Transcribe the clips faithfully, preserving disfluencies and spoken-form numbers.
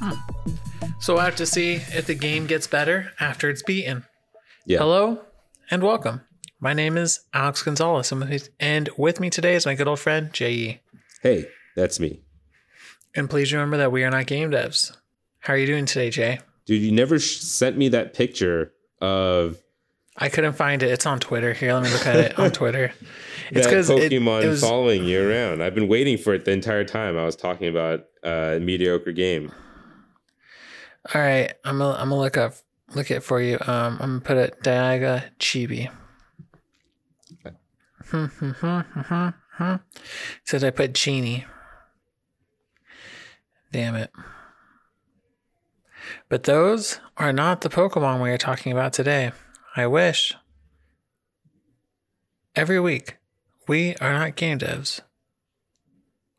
Hmm. So we'll have to see if the game gets better after it's beaten. Yeah. Hello and welcome. My name is Alex Gonzalez, and with me today is my good old friend, Jay Yee. Hey, that's me. And please remember that we are not game devs. How are you doing today, Jay? Dude, you never sh- sent me that picture of... I couldn't find it. It's on Twitter. Here, let me look at it on Twitter. It's because Pokemon it, it was... following you around. I've been waiting for it the entire time. I was talking about uh, a mediocre game. All right, I'm gonna I'm gonna look up look it for you. Um, I'm gonna put it Diaga Chibi. Hmm, hmm, hmm, hmm, hmm. Says I put Genie. Damn it. But those are not the Pokemon we are talking about today. I wish. Every week, we are not game devs.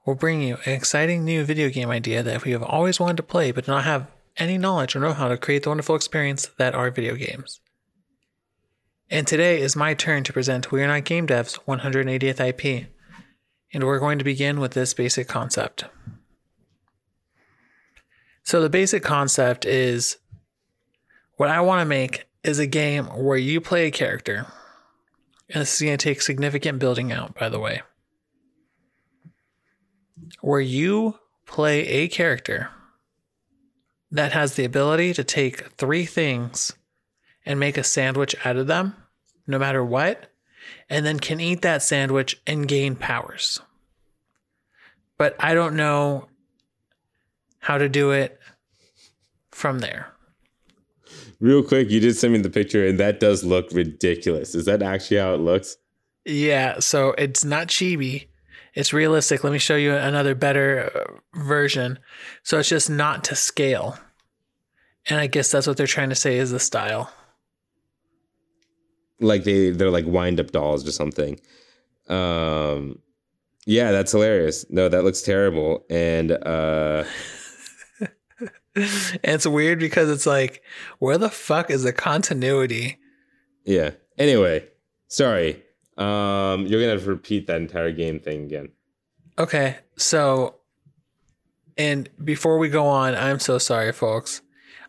We'll bring you an exciting new video game idea that we have always wanted to play but do not have any knowledge or know how to create the wonderful experience that are video games. And today is my turn to present We Are Not Game Devs' one hundred eightieth I P. And we're going to begin with this basic concept. So the basic concept is, what I want to make is a game where you play a character. And this is going to take significant building out, by the way. Where you play a character that has the ability to take three things and make a sandwich out of them, no matter what, and then can eat that sandwich and gain powers. But I don't know how to do it from there. Real quick, you did send me the picture, and that does look ridiculous. Is that actually how it looks? Yeah, so it's not chibi. It's realistic. Let me show you another better version. So it's just not to scale. And I guess that's what they're trying to say is the style. Like they, they're like wind up dolls or something. Um, yeah, that's hilarious. No, that looks terrible. And uh, and it's weird because it's like, where the fuck is the continuity? Yeah. Anyway, sorry. Um, you're going to have to repeat that entire game thing again. Okay. So, and before we go on, I'm so sorry, folks.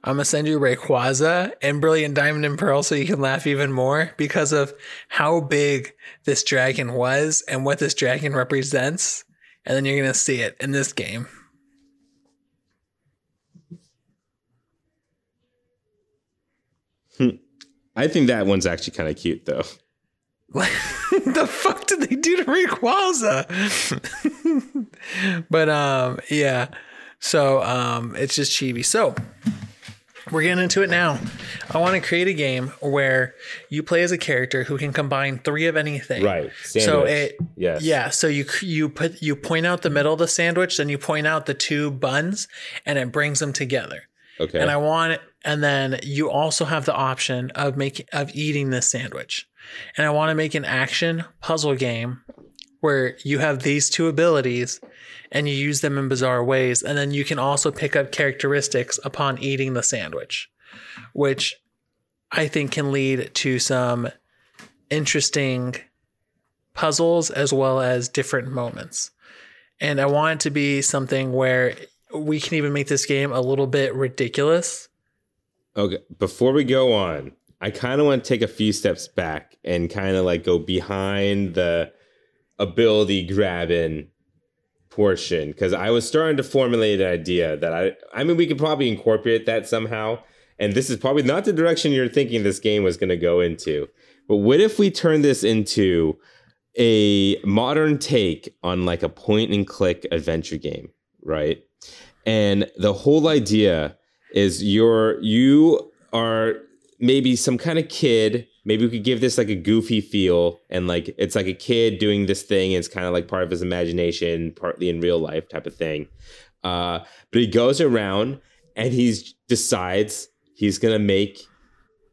I'm going to send you Rayquaza and Brilliant Diamond and Pearl so you can laugh even more because of how big this dragon was and what this dragon represents. And then you're going to see it in this game. Hmm. I think that one's actually kind of cute, though. What the fuck did they do to Rayquaza? But, um, yeah. So, um, it's just chibi. So... we're getting into it now. I want to create a game where you play as a character who can combine three of anything. Right. Sandwich. So it, yes. Yeah. So you you put you point out the middle of the sandwich, then you point out the two buns, and it brings them together. Okay. And I want, and then you also have the option of making of eating this sandwich, and I want to make an action puzzle game where you have these two abilities and you use them in bizarre ways. And then you can also pick up characteristics upon eating the sandwich, which I think can lead to some interesting puzzles as well as different moments. And I want it to be something where we can even make this game a little bit ridiculous. Okay, before we go on, I kind of want to take a few steps back and kind of like go behind the ability grabbing portion, because I was starting to formulate an idea that I I mean we could probably incorporate that somehow, and this is probably not the direction you're thinking this game was going to go into. But what if we turn this into a modern take on like a point and click adventure game, right? And the whole idea is you're you are maybe some kind of kid. Maybe we could give this like a goofy feel, and like it's like a kid doing this thing. And it's kind of like part of his imagination, partly in real life type of thing. Uh, but he goes around and he decides he's going to make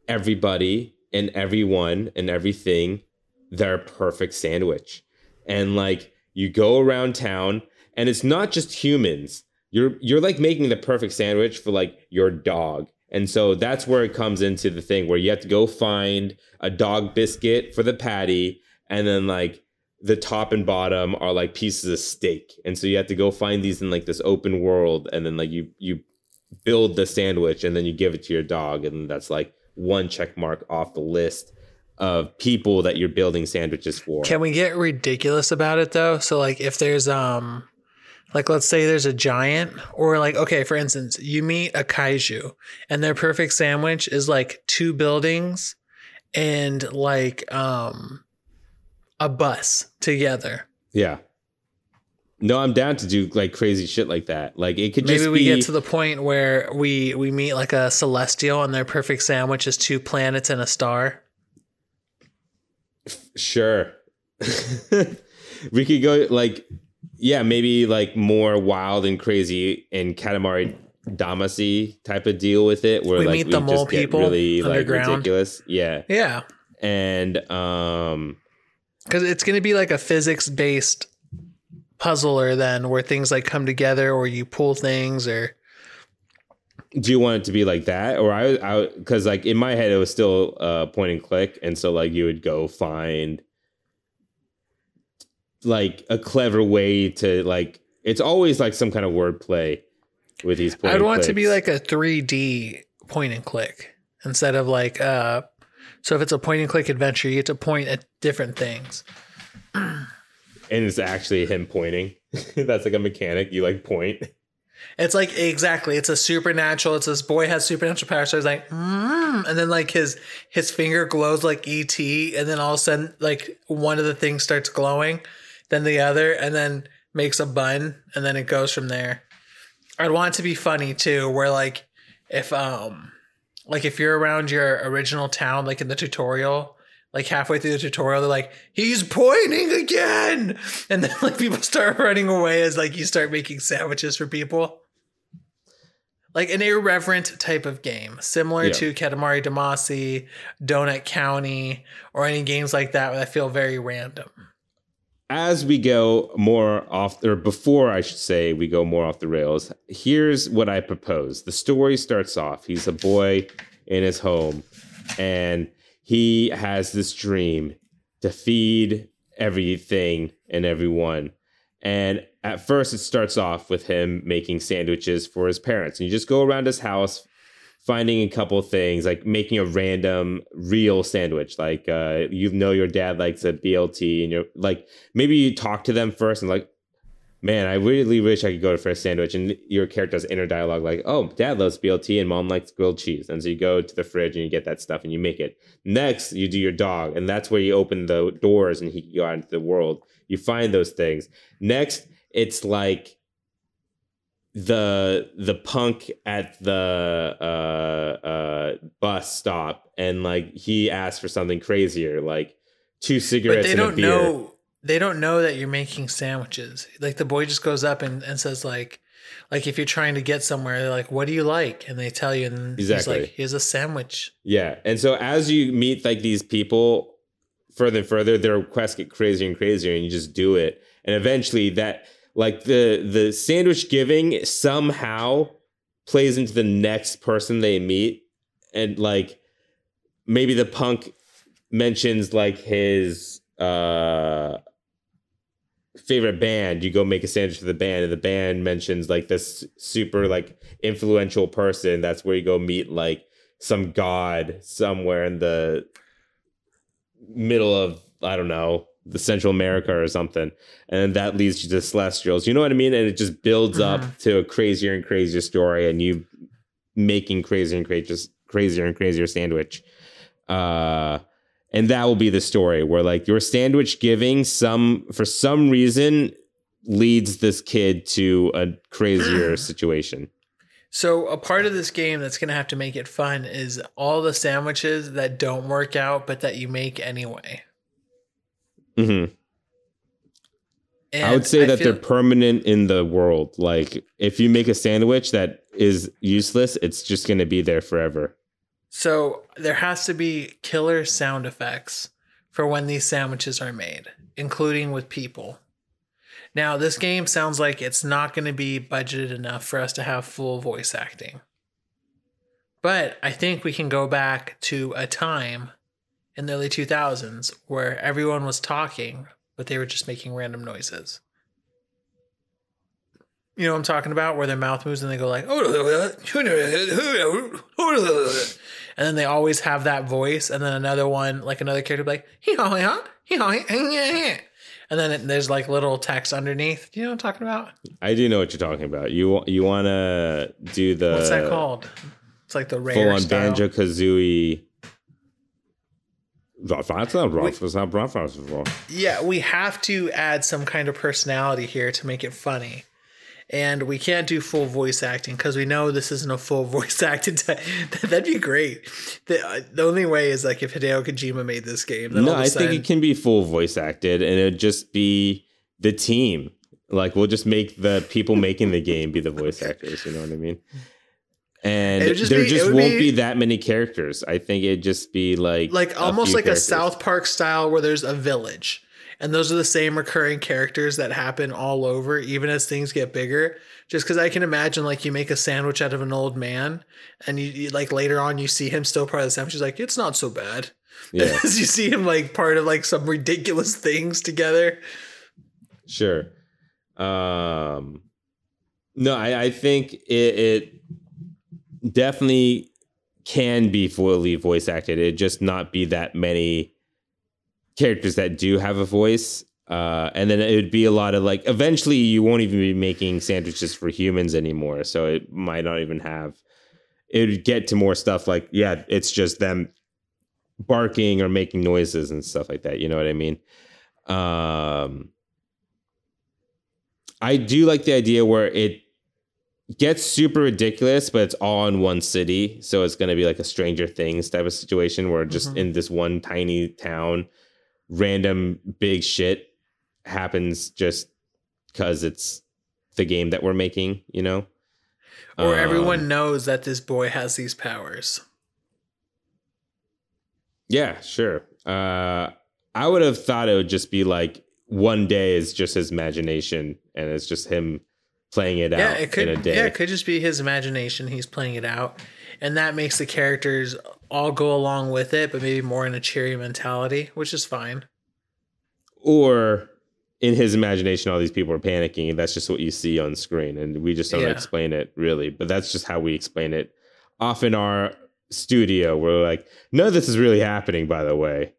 everybody and everyone and everything their perfect sandwich. And like you go around town, and it's not just humans. You're you're like making the perfect sandwich for like your dog. And so that's where it comes into the thing where you have to go find a dog biscuit for the patty. And then like the top and bottom are like pieces of steak. And so you have to go find these in like this open world. And then like you, you build the sandwich and then you give it to your dog, and that's like one check mark off the list of people that you're building sandwiches for. Can we get ridiculous about it though? So like if there's um like let's say there's a giant, or like, okay, for instance, you meet a kaiju and their perfect sandwich is like two buildings and like um a bus together. Yeah. No, I'm down to do like crazy shit like that. Like it could just maybe we be... get to the point where we we meet like a celestial and their perfect sandwich is two planets and a star. Sure. We could go like, yeah, maybe like more wild and crazy and Katamari Damacy type of deal with it, where we like meet we the mole just people get really like ridiculous. Yeah. Yeah. And um, because it's going to be like a physics based puzzler then, where things like come together or you pull things. Or do you want it to be like that? Or I, I, because like in my head it was still uh point and click, and so like you would go find like a clever way to like, it's always like some kind of wordplay with these point I'd and want clicks. It to be like a three D point and click instead of like uh so if it's a point and click adventure, you get to point at different things. And it's actually him pointing. That's like a mechanic. You like point. It's like, exactly. It's a supernatural. It's this boy has supernatural powers. So he's like, mm, and then like his, his finger glows like E T. And then all of a sudden, like one of the things starts glowing, then the other, and then makes a bun. And then it goes from there. I'd want it to be funny too, where like, if, um, like if you're around your original town, like in the tutorial, like halfway through the tutorial, they're like, he's pointing again. And then like people start running away as like you start making sandwiches for people. Like an irreverent type of game, similar yeah. to Katamari Damacy, Donut County, or any games like that that feel very random. As we go more off, or before I should say we go more off the rails, here's what I propose. The story starts off. He's a boy in his home, and he has this dream to feed everything and everyone. And at first it starts off with him making sandwiches for his parents. And you just go around his house finding a couple things, like making a random real sandwich. Like, uh, you know, your dad likes a B L T, and you're like, maybe you talk to them first and like, man, I really wish I could go to first sandwich. And your character's inner dialogue, like, oh, dad loves B L T and mom likes grilled cheese. And so you go to the fridge and you get that stuff and you make it. Next, you do your dog. And that's where you open the doors and he got into the world. You find those things. Next, it's like the the punk at the uh, uh, bus stop. And like he asked for something crazier, like two cigarettes and a beer. But they don't know. They don't know that you're making sandwiches. Like the boy just goes up and, and says like, like if you're trying to get somewhere, they're like, what do you like? And they tell you, and exactly. He's like, here's a sandwich. Yeah. And so as you meet like these people further and further, their requests get crazier and crazier, and you just do it. And eventually that, like the, the sandwich giving somehow plays into the next person they meet. And like, maybe the punk mentions like his, uh, favorite band. You go make a sandwich for the band, and the band mentions like this super like influential person. That's where you go meet like some god somewhere in the middle of, I don't know, the Central America or something, and that leads you to celestials, you know what I mean? And it just builds mm-hmm. up to a crazier and crazier story, and you making crazier and crazier crazier and crazier sandwich. uh And that will be the story where like your sandwich giving some, for some reason, leads this kid to a crazier situation. So a part of this game that's going to have to make it fun is all the sandwiches that don't work out, but that you make anyway. Mm-hmm. And I would say I that feel- they're permanent in the world. Like if you make a sandwich that is useless, it's just going to be there forever. So there has to be killer sound effects for when these sandwiches are made, including with people. Now, this game sounds like it's not going to be budgeted enough for us to have full voice acting. But I think we can go back to a time in the early two thousands where everyone was talking, but they were just making random noises. You know what I'm talking about? Where their mouth moves and they go like, and then they always have that voice. And then another one, like another character be like, and then it, there's like little text underneath. Do you know what I'm talking about? I do know what you're talking about. You, you want to do the... What's that called? It's like the rare full-on Banjo-Kazooie... That's not rough. That's not rough. Yeah, we have to add some kind of personality here to make it funny. And we can't do full voice acting because we know this isn't a full voice acting. T- That'd be great. The, uh, the only way is like if Hideo Kojima made this game. No, I sudden- think it can be full voice acted and it'd just be the team. Like we'll just make the people making the game be the voice actors. You know what I mean? And just there be, just won't be, be that many characters. I think it'd just be like... Like almost like characters. A South Park style where there's a village. And those are the same recurring characters that happen all over, even as things get bigger. Just because I can imagine, like, you make a sandwich out of an old man. And, you, you like, later on, you see him still part of the sandwich. He's like, it's not so bad. Yeah. You see him, like, part of, like, some ridiculous things together. Sure. Um, no, I, I think it... it definitely can be fully voice acted. It'd just not be that many characters that do have a voice. Uh, and then it would be a lot of like, eventually you won't even be making sandwiches for humans anymore. So it might not even have, it would get to more stuff like, yeah, it's just them barking or making noises and stuff like that. You know what I mean? Um, I do like the idea where it gets super ridiculous, but it's all in one city. So it's going to be like a Stranger Things type of situation where just mm-hmm. in this one tiny town, random big shit happens just because it's the game that we're making, you know? Or um, everyone knows that this boy has these powers. Yeah, sure. Uh, I would have thought it would just be like one day is just his imagination and it's just him playing it yeah, out it could, in a day. Yeah, it could just be his imagination. He's playing it out. And that makes the characters all go along with it, but maybe more in a cheery mentality, which is fine. Or in his imagination, all these people are panicking. And that's just what you see on screen. And we just don't yeah. explain it really. But that's just how we explain it. Off in our studio, we're like, no, this is really happening, by the way.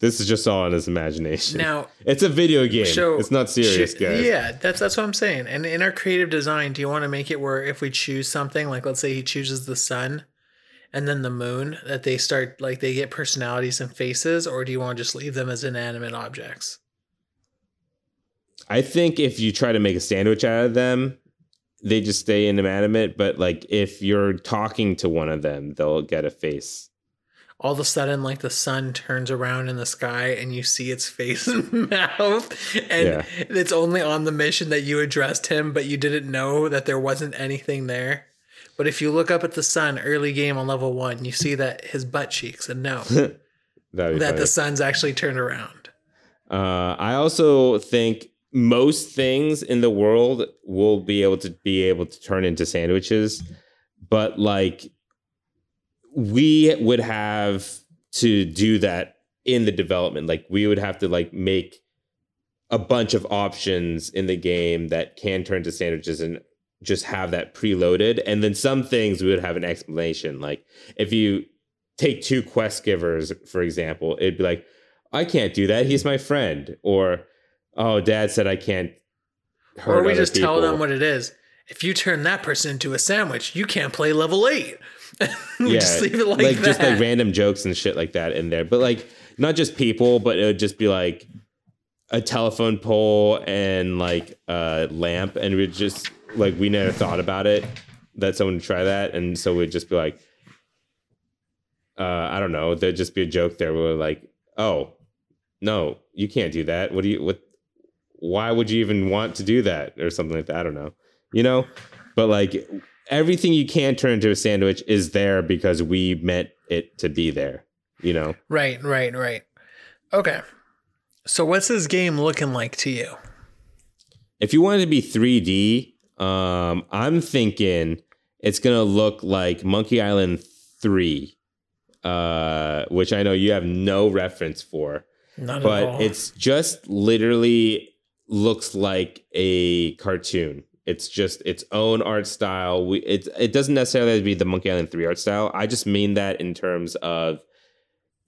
This is just all in his imagination. Now it's a video game. So it's not serious, sh- guys. Yeah, that's that's what I'm saying. And in our creative design, do you want to make it where if we choose something, like let's say he chooses the sun and then the moon, that they start like they get personalities and faces, or do you want to just leave them as inanimate objects? I think if you try to make a sandwich out of them, they just stay inanimate. But like if you're talking to one of them, they'll get a face. All of a sudden, like the sun turns around in the sky and you see its face and mouth. And yeah. it's only on the mission that you addressed him, but you didn't know that there wasn't anything there. But if you look up at the sun early game on level one, you see that his butt cheeks and no, that funny. The sun's actually turned around. Uh, I also think most things in the world will be able to be able to turn into sandwiches, but like, we would have to do that in the development. Like we would have to like make a bunch of options in the game that can turn to sandwiches and just have that preloaded. And then some things we would have an explanation. Like if you take two quest givers, for example, it'd be like, I can't do that. He's my friend. Or, oh, dad said I can't hurt other people. Or we just tell them what it is. If you turn that person into a sandwich, you can't play level eight. Yeah, just leave it like, like that. Just like random jokes and shit like that in there. But like not just people, but it would just be like a telephone pole and like a lamp. And we just like we never thought about it that someone would try that. And so we'd just be like, uh, I don't know. There'd just be a joke there. Where we're like, oh, no, you can't do that. What do you what? Why would you even want to do that or something like that? I don't know. You know, but like everything you can turn into a sandwich is there because we meant it to be there, you know? Right, right, right. Okay. So what's this game looking like to you? If you want it to be three D, um, I'm thinking it's going to look like Monkey Island three, uh, which I know you have no reference for. Not at all. But it's just literally looks like a cartoon. It's just its own art style. We, it, it doesn't necessarily have to be the Monkey Island three art style. I just mean that in terms of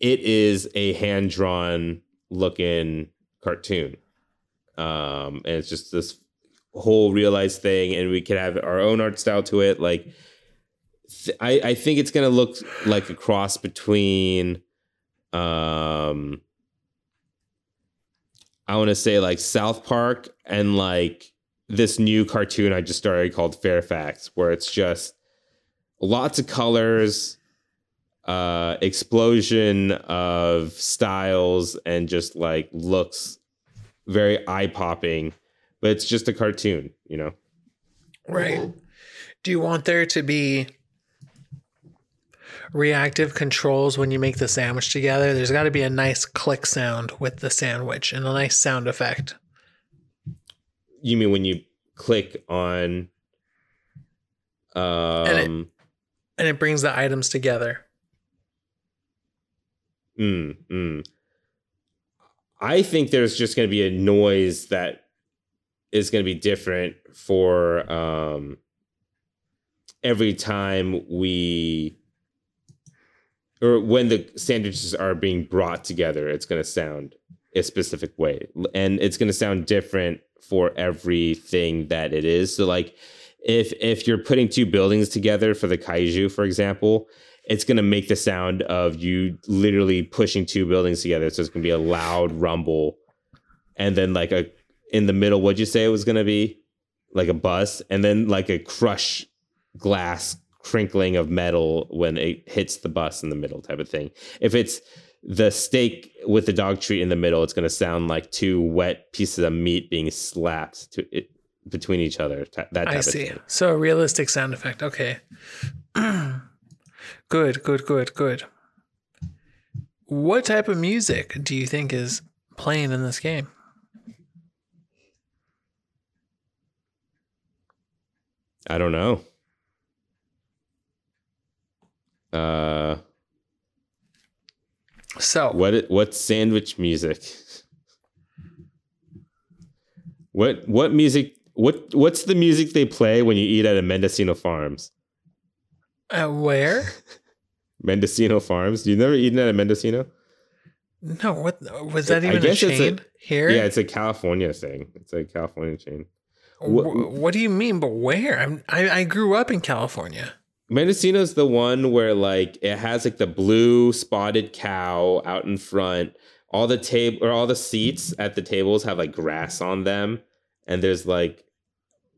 it is a hand-drawn looking cartoon. Um, and it's just this whole realized thing, and we could have our own art style to it. Like, th- I, I think it's going to look like a cross between... Um, I want to say like South Park and like this new cartoon I just started called Fairfax, where it's just lots of colors, uh, explosion of styles, and just like looks very eye-popping, but it's just a cartoon, you know? Right. Do you want there to be reactive controls when you make the sandwich together? There's got to be a nice click sound with the sandwich and a nice sound effect. You mean when you click on... Um, and, it, and it brings the items together. Mm, mm. I think there's just going to be a noise that is going to be different for um, every time we... Or when the sandwiches are being brought together, it's going to sound a specific way. And it's going to sound different for everything that it is. So, like, if if you're putting two buildings together for the kaiju, for example, it's going to make the sound of you literally pushing two buildings together. So it's going to be a loud rumble. And then, like, a in the middle, what'd you say it was going to be? Like a bust. And then, like, a crush glass crinkling of metal when it hits the bus in the middle type of thing. If it's the steak with the dog treat in the middle, it's going to sound like two wet pieces of meat being slapped to it, between each other. That type I see. Of thing. So a realistic sound effect. Okay. Good, good, good, good. What type of music do you think is playing in this game? I don't know. Uh, so what? What's sandwich music? What? What music? What? What's the music they play when you eat at a Mendocino Farms? At where? Mendocino Farms. You've never eaten at a Mendocino? No. What was that even I guess a chain it's a, here? Yeah, it's a California thing. It's a California chain. What, what do you mean? But where? I'm, I I grew up in California. Mendocino's the one where, like, it has, like, the blue spotted cow out in front. All the table or all the seats at the tables have, like, grass on them. And there's, like,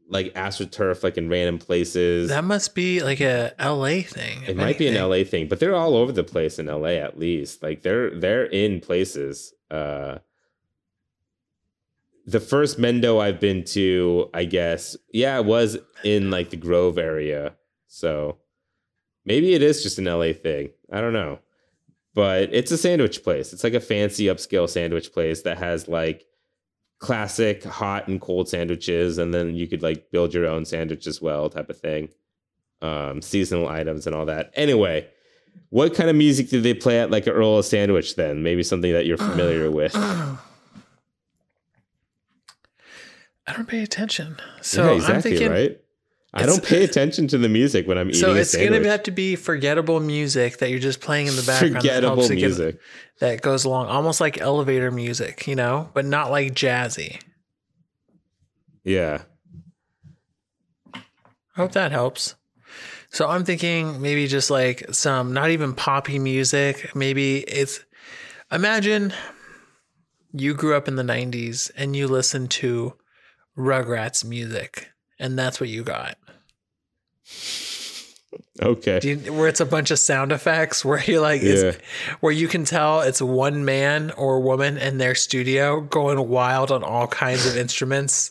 like astroturf, like, in random places. That must be, like, a L A thing. It might anything. be an L A thing. But they're all over the place in L A, at least. Like, they're they're in places. Uh, the first Mendo I've been to, I guess, yeah, it was in, like, the Grove area. So maybe it is just an L A thing. I don't know. But it's a sandwich place. It's like a fancy upscale sandwich place that has like classic hot and cold sandwiches. And then you could like build your own sandwich as well type of thing. Um, seasonal items and all that. Anyway, what kind of music do they play at like an Earl of Sandwich then? Maybe something that you're familiar with. I don't pay attention. So yeah, exactly, I'm thinking... Right? I it's, don't pay attention to the music when I'm eating so a sandwich. So it's going to have to be forgettable music that you're just playing in the background. Forgettable that music. Get, that goes along, almost like elevator music, you know, but not like jazzy. Yeah. I hope that helps. So I'm thinking maybe just like some not even poppy music. Maybe it's, imagine you grew up in the nineties and you listened to Rugrats music. And that's what you got. Okay. Do you, where it's a bunch of sound effects where you're like, yeah. is, where you can tell it's one man or woman in their studio going wild on all kinds of instruments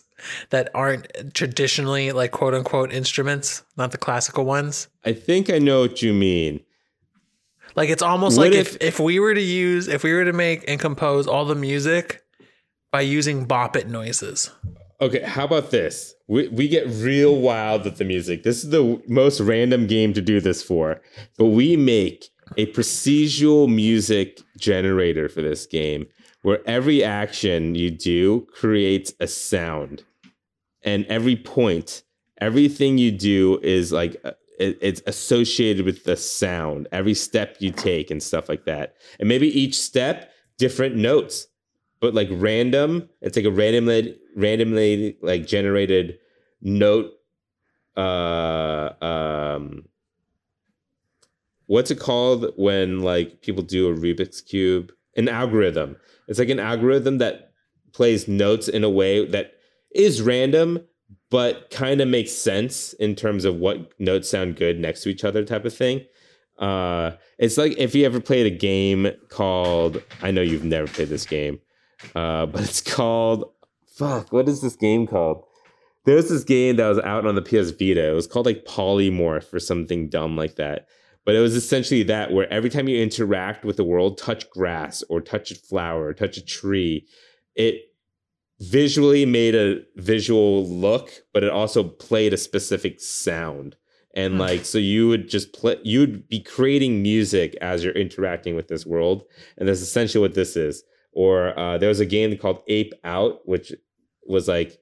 that aren't traditionally like quote unquote instruments, not the classical ones. I think I know what you mean. Like it's almost what like if, if, if we were to use, if we were to make and compose all the music by using bop it noises. Okay, how about this? We we get real wild with the music. This is the most random game to do this for. But we make a procedural music generator for this game where every action you do creates a sound. and every point, everything you do is like it, it's associated with the sound, every step you take and stuff like that. And maybe each step, different notes, but like random, it's like a randomly, randomly like generated note. Uh, um, what's it called when like people do a Rubik's Cube? An algorithm. It's like an algorithm that plays notes in a way that is random, but kind of makes sense in terms of what notes sound good next to each other type of thing. Uh, it's like if you ever played a game called, I know you've never played this game, uh, but it's called, fuck, what is this game called? There was this game that was out on the P S Vita. It was called like Polymorph or something dumb like that. But it was essentially that, where every time you interact with the world, touch grass or touch a flower or touch a tree, it visually made a visual look, but it also played a specific sound. And like, so you would just play, you'd be creating music as you're interacting with this world. And that's essentially what this is. Or uh, there was a game called Ape Out, which was like,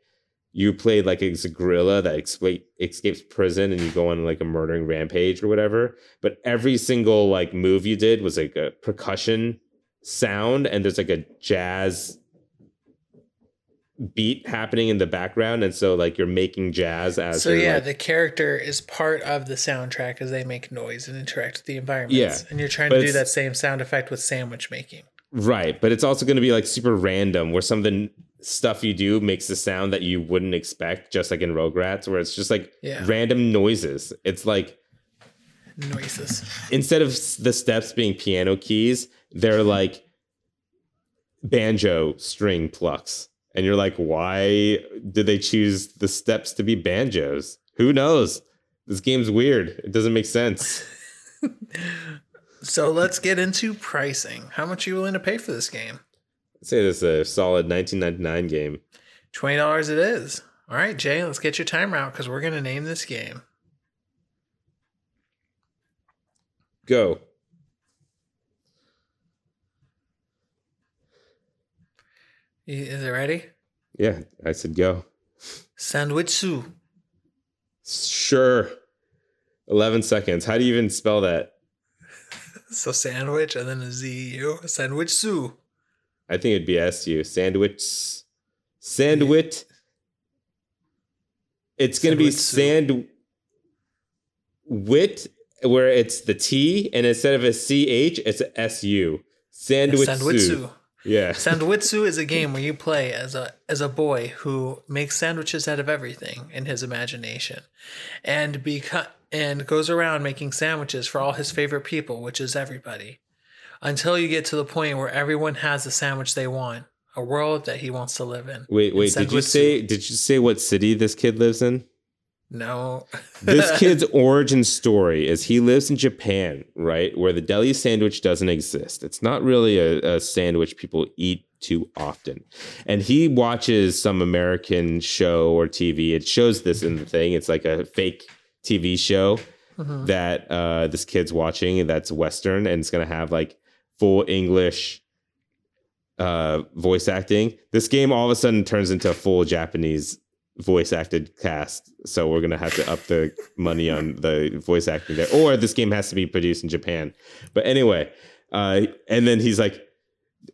you played like a gorilla that escapes prison and you go on like a murdering rampage or whatever. But every single like move you did was like a percussion sound, and there's like a jazz beat happening in the background. And so like you're making jazz as so yeah, like, the character is part of the soundtrack as they make noise and interact with the environments. Yeah, and you're trying to do that same sound effect with sandwich making. Right, but it's also going to be like super random, where some of the stuff you do makes a sound that you wouldn't expect, just like in Rugrats, where it's just like yeah. random noises. It's like noises. Instead of the steps being piano keys, they're like banjo string plucks. And you're like, why did they choose the steps to be banjos? Who knows? This game's weird. It doesn't make sense. So let's get into pricing. How much are you willing to pay for this game? I'd say this is a solid nineteen ninety-nine game. twenty dollars it is. All right, Jay, let's get your timer out because we're going to name this game. Go. Is it ready? Yeah, I said go. Sandwitsu. Sure. eleven seconds. How do you even spell that? So sandwich and then a Z U. Sandwitsu. I think it'd be S U. Sandwich. Sandwich. It's going to be sand. Wit, where it's the T, and instead of a C H, it's a S U. Sandwitsu. Sandwitsu. Yeah. Sandwitsu is a game where you play as a as a boy who makes sandwiches out of everything in his imagination, and beca- and goes around making sandwiches for all his favorite people, which is everybody, until you get to the point where everyone has the sandwich they want, a world that he wants to live in. Wait, wait, did you say did you say what city this kid lives in? No. This kid's origin story is he lives in Japan, right? Where the deli sandwich doesn't exist. It's not really a, a sandwich people eat too often. And he watches some American show or T V. It shows this in the thing. It's like a fake T V show mm-hmm. that uh, this kid's watching that's Western, and it's going to have like full English uh, voice acting. This game all of a sudden turns into a full Japanese voice acted cast, so we're gonna have to up the money on the voice acting there, or this game has to be produced in Japan. But anyway, uh and then he's like,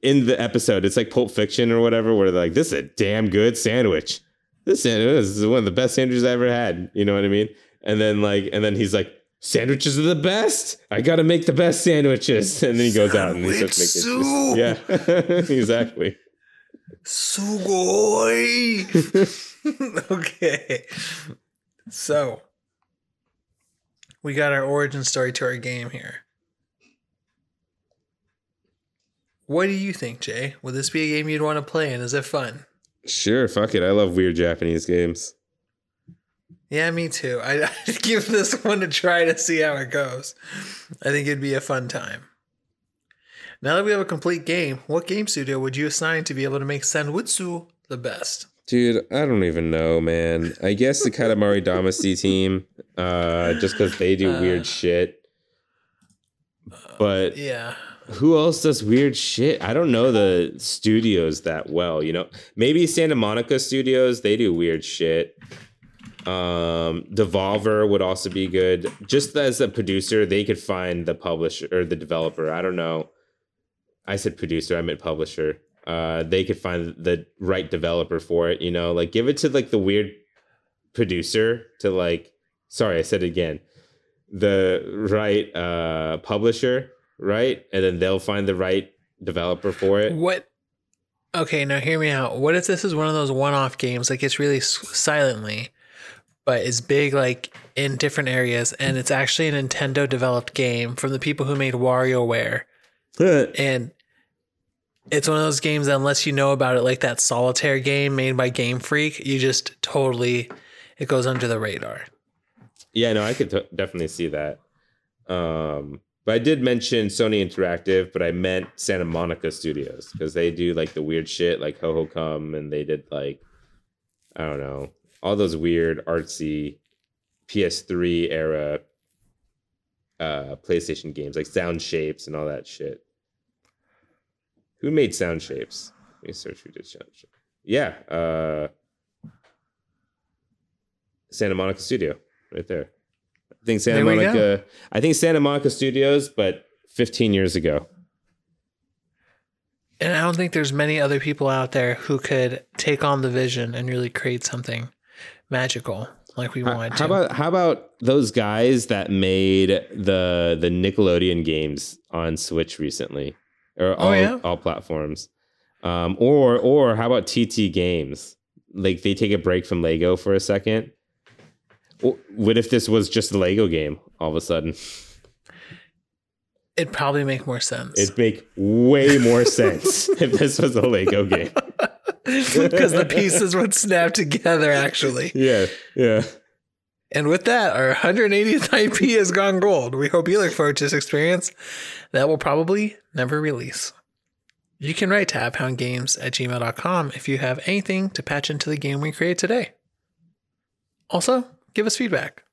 in the episode, it's like Pulp Fiction or whatever, where they're like, this is a damn good sandwich, this sandwich is one of the best sandwiches I ever had, you know what I mean? And then like and then he's like, sandwiches are the best, I gotta make the best sandwiches. And then he goes out and he starts making, yeah. Exactly. Sugoi. Okay. So we got our origin story to our game here. What do you think, Jay? Would this be a game you'd want to play, and is it fun? Sure, fuck it. I love weird Japanese games. Yeah, me too. I'd give this one a try to see how it goes. I think it'd be a fun time. Now that we have a complete game, what game studio would you assign to be able to make Sandwitsu the best? Dude, I don't even know, man. I guess the Katamari Damacy team, uh, just because they do uh, weird shit. But uh, yeah, who else does weird shit? I don't know the studios that well, you know. Maybe Santa Monica Studios, they do weird shit. Um, Devolver would also be good. Just as a producer, they could find the publisher or the developer. I don't know. I said producer, I meant publisher. Uh, they could find the right developer for it, you know. Like, give it to like the weird producer to like. Sorry, I said it again. The right uh, publisher, right, and then they'll find the right developer for it. What? Okay, now hear me out. What if this is one of those one-off games that gets released silently, but it's big like in different areas, and it's actually a Nintendo-developed game from the people who made WarioWare, and it's one of those games that unless you know about it, like that solitaire game made by Game Freak, you just totally, it goes under the radar. Yeah, no, I could t- definitely see that. Um, but I did mention Sony Interactive, but I meant Santa Monica Studios because they do like the weird shit like Hohokum, and they did like, I don't know, all those weird artsy P S three era uh, PlayStation games like Sound Shapes and all that shit. Who made Sound Shapes? Let me search who did Sound Shapes. Yeah. Uh, Santa Monica Studio. Right there. I think Santa Monica go. I think Santa Monica Studios, but fifteen years ago. And I don't think there's many other people out there who could take on the vision and really create something magical like we wanted to. How about how about those guys that made the the Nickelodeon games on Switch recently? Or all, oh, yeah? all platforms. Um, or or how about T T Games? Like they take a break from Lego for a second. What if this was just a Lego game all of a sudden? It'd probably make more sense. It'd make way more sense if this was a Lego game. Because the pieces would snap together, actually. Yeah, yeah. And with that, our one hundred eightieth I P has gone gold. We hope you look forward to this experience that will probably never release. You can write to abound games at gmail dot com if you have anything to patch into the game we create today. Also, give us feedback.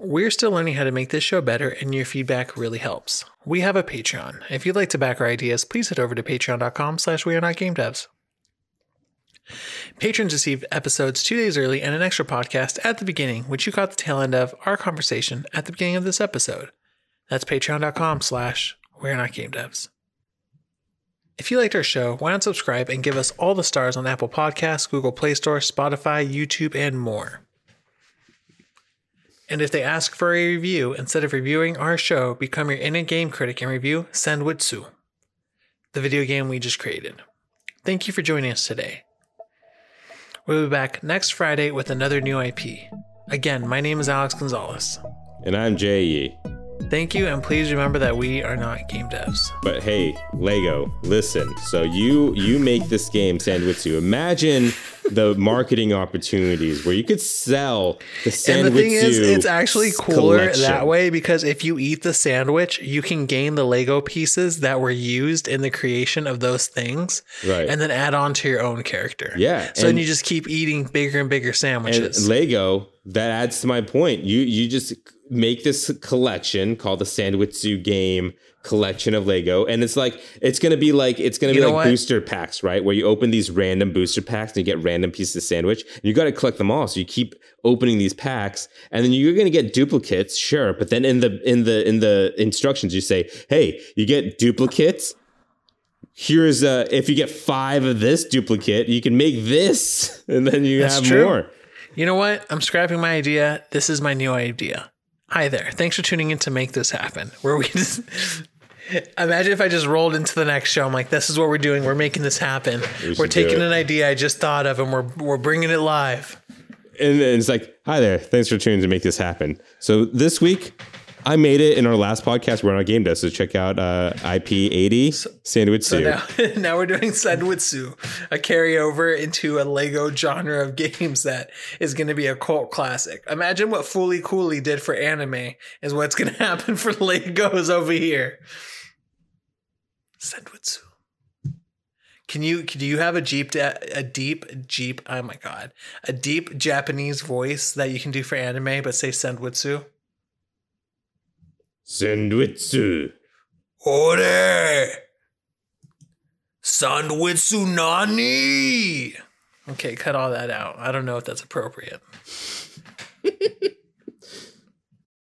We're still learning how to make this show better, and your feedback really helps. We have a Patreon. If you'd like to back our ideas, please head over to patreon.com slash we are not game devs. Patrons receive episodes two days early and an extra podcast at the beginning, which you caught the tail end of our conversation at the beginning of this episode. That's patreon.com slash we are not game devs. If you liked our show, why not subscribe and give us all the stars on Apple Podcasts, Google Play Store, Spotify, YouTube, and more. And if they ask for a review, instead of reviewing our show, become your in-game critic and review Sandwitsu, the video game we just created. Thank you for joining us today. We'll be back next Friday with another new I P. Again, my name is Alex Gonzalez. And I'm Jay Yee. Thank you, and please remember that we are not game devs. But hey, Lego, listen. So you you make this game, Sandwitsu. Imagine the marketing opportunities where you could sell the Sandwitsu. And the thing is, it's actually cooler collection. That way, because if you eat the sandwich, you can gain the Lego pieces that were used in the creation of those things, right? And then add on to your own character. Yeah. So and, then you just keep eating bigger and bigger sandwiches. And Lego, that adds to my point. You you just make this collection called the Sandwitsu game collection of Lego. And it's like, it's going to be like, it's going to be like booster packs, right? Where you open these random booster packs and you get random pieces of sandwich. And you got to collect them all. So you keep opening these packs and then you're going to get duplicates. Sure. But then in the, in the, in the instructions, you say, hey, you get duplicates. Here's a, if you get five of this duplicate, you can make this. And then you have more. You know what? I'm scrapping my idea. This is my new idea. Hi there. Thanks for tuning in to Make This Happen, where we just imagine if I just rolled into the next show. I'm like, this is what we're doing. We're making this happen. We we're taking an idea I just thought of and we're we're bringing it live. And it's like, hi there. Thanks for tuning in to Make This Happen. So this week, I made it in our last podcast. We're on our game desk. So check out uh, I P eighty, so, Sandwitsu. So now, now we're doing Sandwitsu, a carryover into a Lego genre of games that is going to be a cult classic. Imagine what Fooly Cooly did for anime is what's going to happen for Legos over here. Sandwitsu. Can you do you have a deep a deep Jeep? Oh my god, a deep Japanese voice that you can do for anime, but say Sandwitsu. Sandwitsu. Ore! Sandwitsu nani! Okay, cut all that out. I don't know if that's appropriate.